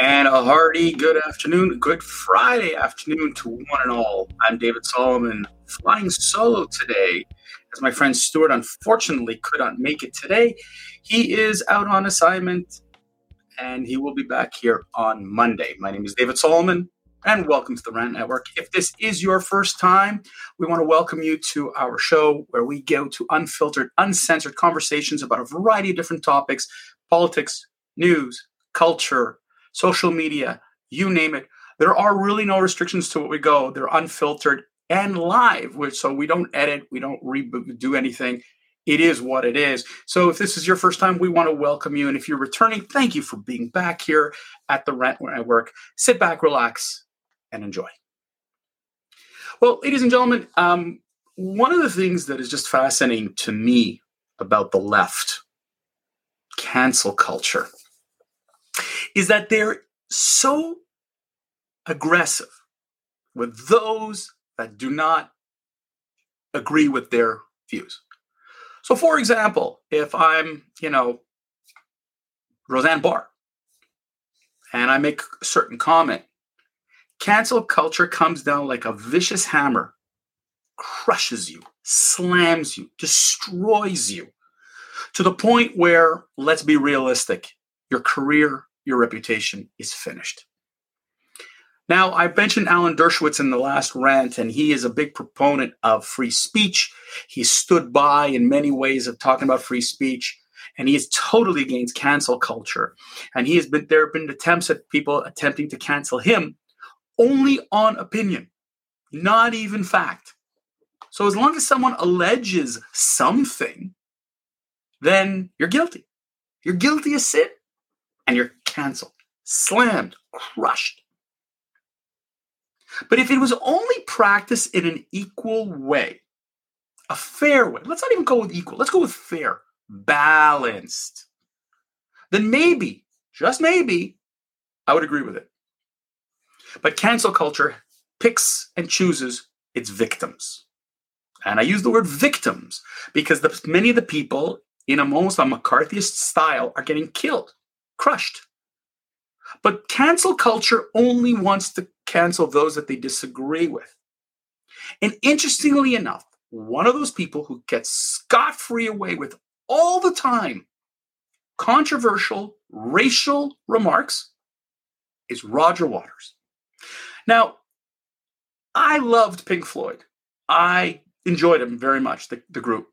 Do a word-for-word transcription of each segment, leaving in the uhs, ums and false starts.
And a hearty good afternoon, good Friday afternoon to one and all. I'm David Solomon, flying solo today, as my friend Stuart unfortunately could not make it today. He is out on assignment, and he will be back here on Monday. My name is David Solomon, and welcome to the Rant Network. If this is your first time, we want to welcome you to our show where we go to unfiltered, uncensored conversations about a variety of different topics: politics, news, culture, social media, you name it. There are really no restrictions to what we go. They're unfiltered and live, which so we don't edit, we don't reboot, do anything. It is what it is. So if this is your first time, we want to welcome you. And if you're returning, thank you for being back here at the Rant Network. Sit back, relax, and enjoy. Well, ladies and gentlemen, um, one of the things that is just fascinating to me about the left, cancel culture, is that they're so aggressive with those that do not agree with their views. So, for example, if I'm, you know, Roseanne Barr, and I make a certain comment, cancel culture comes down like a vicious hammer, crushes you, slams you, destroys you, to the point where, let's be realistic, your career, your reputation is finished. Now, I mentioned Alan Dershowitz in the last rant, and he is a big proponent of free speech. He stood by in many ways of talking about free speech, and he is totally against cancel culture. And he has been there have been attempts at people attempting to cancel him only on opinion, not even fact. So as long as someone alleges something, then you're guilty. You're guilty as sin, and you're canceled, slammed, crushed. But if it was only practiced in an equal way, a fair way, let's not even go with equal, let's go with fair, balanced, then maybe, just maybe, I would agree with it. But cancel culture picks and chooses its victims. And I use the word victims because the, many of the people in almost a McCarthyist style are getting killed, crushed. But cancel culture only wants to cancel those that they disagree with. And interestingly enough, one of those people who gets scot-free away with all the time controversial racial remarks is Roger Waters. Now, I loved Pink Floyd. I enjoyed them very much, the, the group.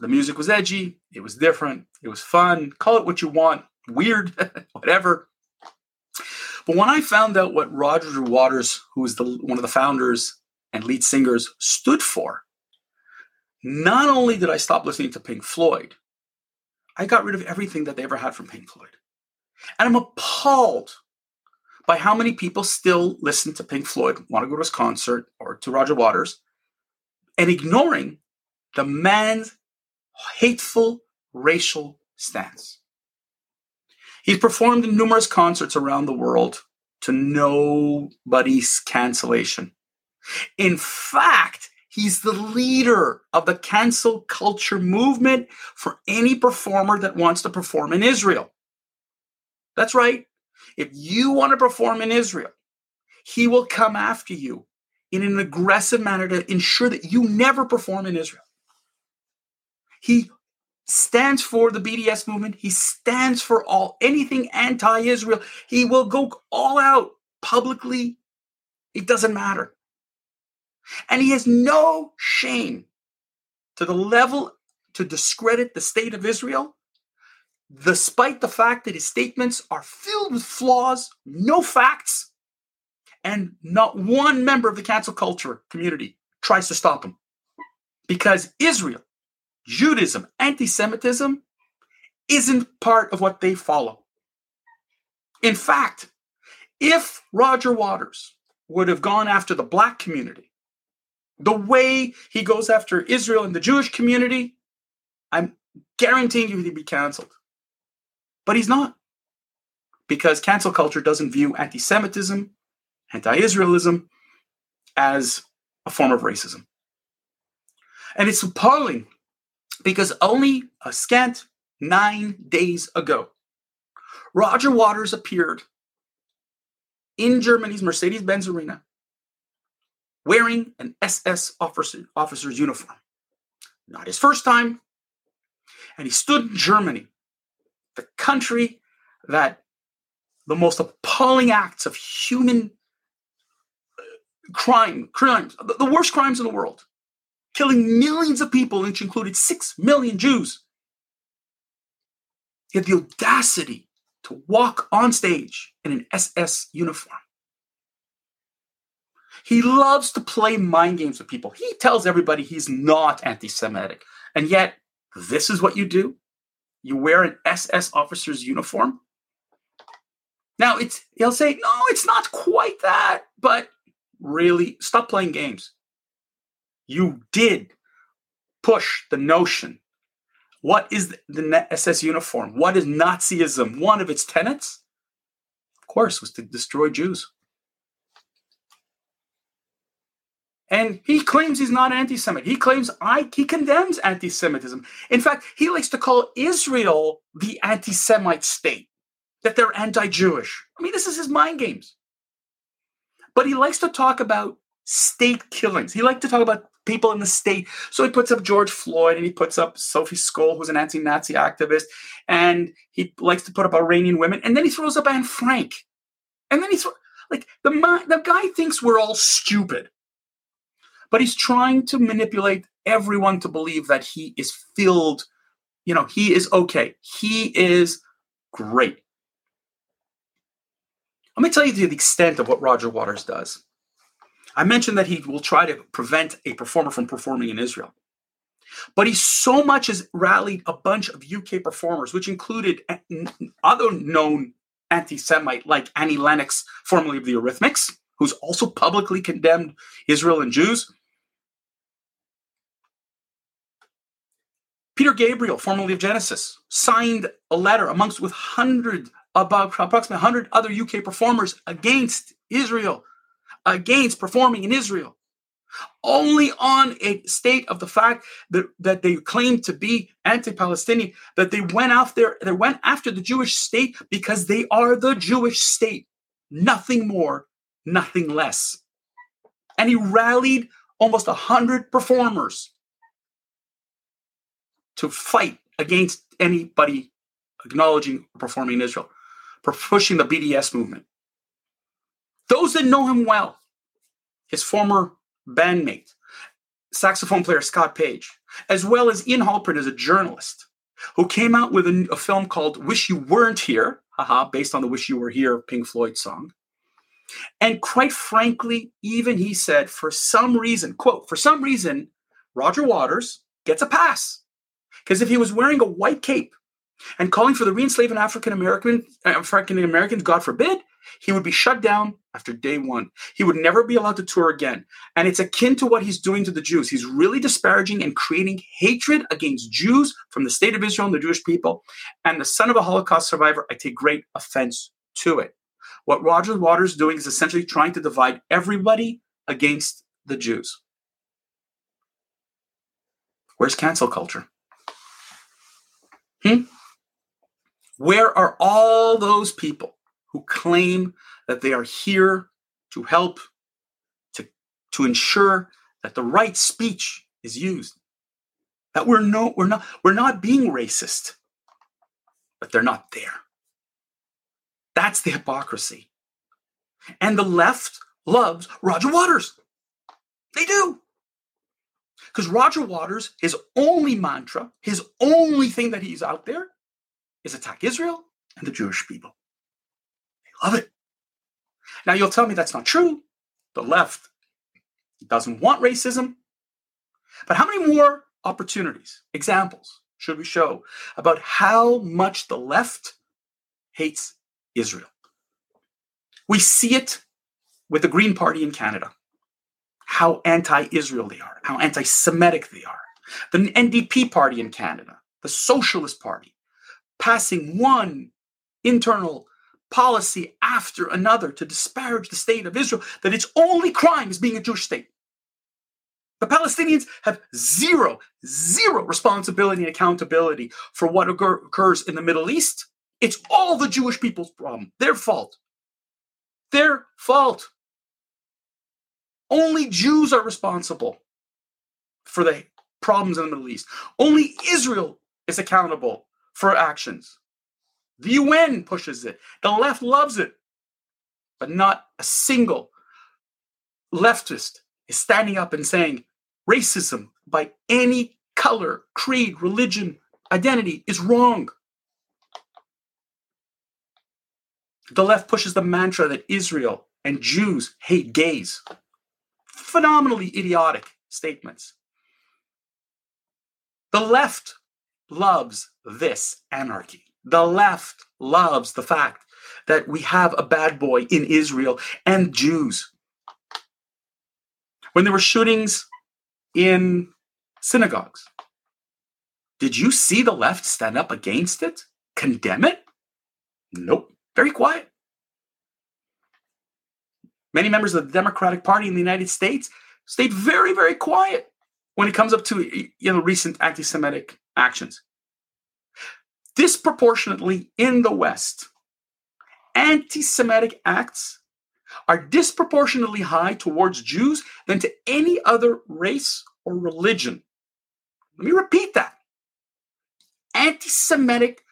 The music was edgy. It was different. It was fun. Call it what you want. Weird, whatever. But when I found out what Roger Waters, who was the, one of the founders and lead singers, stood for, not only did I stop listening to Pink Floyd, I got rid of everything that they ever had from Pink Floyd. And I'm appalled by how many people still listen to Pink Floyd, want to go to his concert or to Roger Waters, and ignoring the man's hateful racial stance. He's performed in numerous concerts around the world to nobody's cancellation. In fact, he's the leader of the cancel culture movement for any performer that wants to perform in Israel. That's right. If you want to perform in Israel, he will come after you in an aggressive manner to ensure that you never perform in Israel. He stands for the B D S movement. He stands for all anything anti-Israel. He will go all out publicly. It doesn't matter. And he has no shame to the level to discredit the state of Israel, despite the fact that his statements are filled with flaws, no facts, and not one member of the cancel culture community tries to stop him. Because Israel, Judaism, anti-Semitism isn't part of what they follow. In fact, if Roger Waters would have gone after the black community the way he goes after Israel and the Jewish community, I'm guaranteeing you he'd be canceled. But he's not, because cancel culture doesn't view anti-Semitism, anti-Israelism as a form of racism. And it's appalling, because only a scant nine days ago, Roger Waters appeared in Germany's Mercedes-Benz Arena wearing an S S officer, officer's uniform. Not his first time. And he stood in Germany, the country that the most appalling acts of human crime, crimes, the worst crimes in the world, killing millions of people, which included six million Jews. He had the audacity to walk on stage in an S S uniform. He loves to play mind games with people. He tells everybody he's not anti-Semitic. And yet, this is what you do. You wear an S S officer's uniform. Now, it's he'll say, no, it's not quite that, but really, stop playing games. You did push the notion. What is the S S uniform? What is Nazism? One of its tenets, of course, was to destroy Jews. And he claims he's not anti-Semitic. He claims I, he condemns anti-Semitism. In fact, he likes to call Israel the anti-Semite state, that they're anti-Jewish. I mean, this is his mind games. But he likes to talk about state killings. He likes to talk about people in the state. So he puts up George Floyd, and he puts up Sophie Scholl, who's an anti-Nazi activist. And he likes to put up Iranian women. And then he throws up Anne Frank. And then he throws, like, the, the guy thinks we're all stupid. But he's trying to manipulate everyone to believe that he is filled, you know, he is okay. He is great. Let me tell you the extent of what Roger Waters does. I mentioned that he will try to prevent a performer from performing in Israel. But he so much has rallied a bunch of U K performers, which included other known anti-Semite like Annie Lennox, formerly of the Arithmics, who's also publicly condemned Israel and Jews. Peter Gabriel, formerly of Genesis, signed a letter amongst with hundred, about approximately one hundred other U K performers against Israel, against performing in Israel, only on a state of the fact that, that they claimed to be anti-Palestinian, that they went out there, they went after the Jewish state because they are the Jewish state, nothing more, nothing less. And he rallied almost one hundred performers to fight against anybody acknowledging or performing in Israel, for pushing the B D S movement. Those that know him well, his former bandmate, saxophone player Scott Page, as well as Ian Halperin, as a journalist, who came out with a, a film called Wish You Weren't Here, haha, based on the Wish You Were Here Pink Floyd song. And quite frankly, even he said, for some reason, quote, for some reason, Roger Waters gets a pass. Because if he was wearing a white cape and calling for the re-enslaving African-American, African-Americans, God forbid, he would be shut down after day one. He would never be allowed to tour again. And it's akin to what he's doing to the Jews. He's really disparaging and creating hatred against Jews from the state of Israel and the Jewish people. And the son of a Holocaust survivor, I take great offense to it. What Roger Waters is doing is essentially trying to divide everybody against the Jews. Where's cancel culture? Hmm? Where are all those people who claim that they are here to help, to, to ensure that the right speech is used? That we're no, we're not, we're not being racist, but they're not there. That's the hypocrisy. And the left loves Roger Waters. They do. Because Roger Waters, his only mantra, his only thing that he's out there is attack Israel and the Jewish people. They love it. Now, you'll tell me that's not true. The left doesn't want racism. But how many more opportunities, examples, should we show about how much the left hates Israel? We see it with the Green Party in Canada, how anti-Israel they are, how anti-Semitic they are. The N D P Party in Canada, the Socialist Party, passing one internal policy after another to disparage the state of Israel, that its only crime is being a Jewish state. The Palestinians have zero, zero responsibility and accountability for what occurs in the Middle East. It's all the Jewish people's problem, their fault. their fault. Only Jews are responsible for the problems in the Middle East. Only Israel is accountable for actions. The U N pushes it. The left loves it. But not a single leftist is standing up and saying racism by any color, creed, religion, identity is wrong. The left pushes the mantra that Israel and Jews hate gays. Phenomenally idiotic statements. The left loves this anarchy. The left loves the fact that we have a bad boy in Israel and Jews. When there were shootings in synagogues, did you see the left stand up against it? Condemn it? Nope. Very quiet. Many members of the Democratic Party in the United States stayed very, very quiet when it comes up to, you know, recent anti-Semitic actions. Disproportionately in the West, anti-Semitic acts are disproportionately high towards Jews than to any other race or religion. Let me repeat that. Anti-Semitic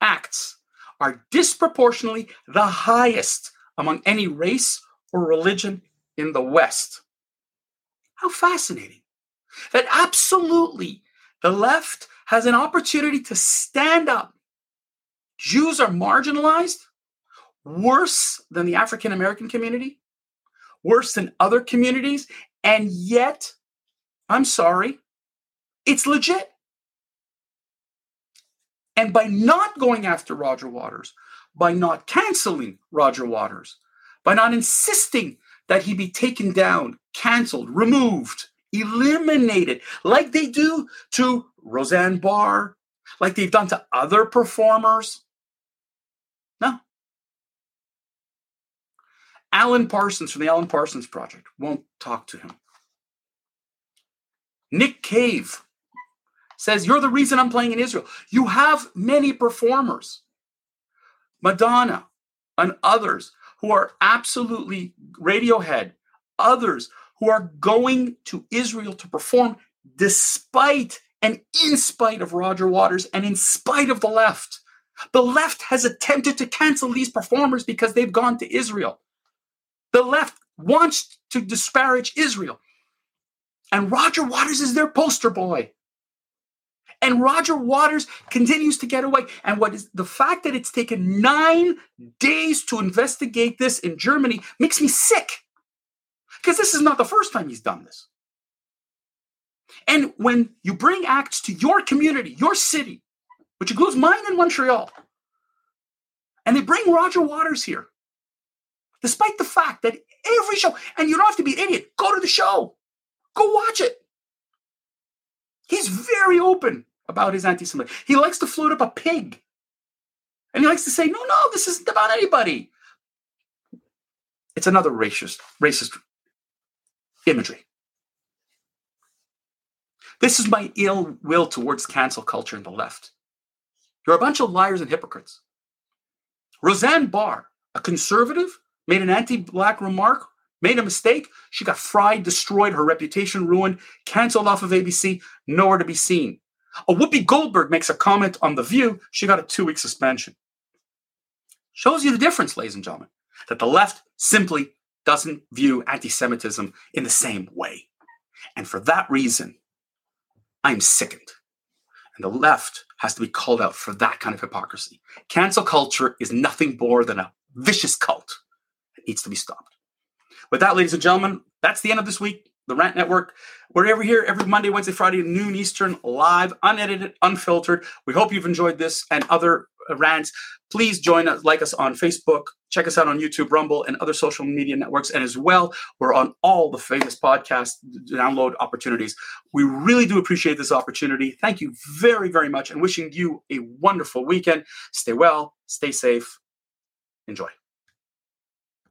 acts are disproportionately the highest among any race or religion in the West. How fascinating that absolutely the left has an opportunity to stand up. Jews are marginalized, worse than the African American community, worse than other communities, and yet, I'm sorry, it's legit. And by not going after Roger Waters, by not canceling Roger Waters, by not insisting that he be taken down, canceled, removed, eliminated, like they do to Roseanne Barr, like they've done to other performers. No. Alan Parsons from the Alan Parsons Project won't talk to him. Nick Cave says, you're the reason I'm playing in Israel. You have many performers, Madonna and others, who are absolutely Radiohead, others who are going to Israel to perform despite and in spite of Roger Waters and in spite of the left. The left has attempted to cancel these performers because they've gone to Israel. The left wants to disparage Israel. And Roger Waters is their poster boy. And Roger Waters continues to get away. And what is the fact that it's taken nine days to investigate this in Germany makes me sick. Because this is not the first time he's done this. And when you bring acts to your community, your city, which includes mine in Montreal, and they bring Roger Waters here, despite the fact that every show, and you don't have to be an idiot, go to the show, go watch it. He's very open about his anti-Semitism. He likes to float up a pig. And he likes to say, no, no, this isn't about anybody. It's another racist, racist imagery. This is my ill will towards cancel culture and the left. You're a bunch of liars and hypocrites. Roseanne Barr, a conservative, made an anti-black remark, made a mistake. She got fried, destroyed, her reputation ruined, canceled off of A B C, nowhere to be seen. A Whoopi Goldberg makes a comment on The View. She got a two-week suspension. Shows you the difference, ladies and gentlemen, that the left simply doesn't view anti-Semitism in the same way. And for that reason, I'm sickened. And the left has to be called out for that kind of hypocrisy. Cancel culture is nothing more than a vicious cult. It needs to be stopped. With that, ladies and gentlemen, that's the end of this week. The Rant Network. We're over here every Monday, Wednesday, Friday at noon Eastern, live, unedited, unfiltered. We hope you've enjoyed this and other rants. Please join us, like us on Facebook. Check us out on YouTube, Rumble, and other social media networks. And as well, we're on all the famous podcast download opportunities. We really do appreciate this opportunity. Thank you very, very much, and wishing you a wonderful weekend. Stay well, stay safe, enjoy.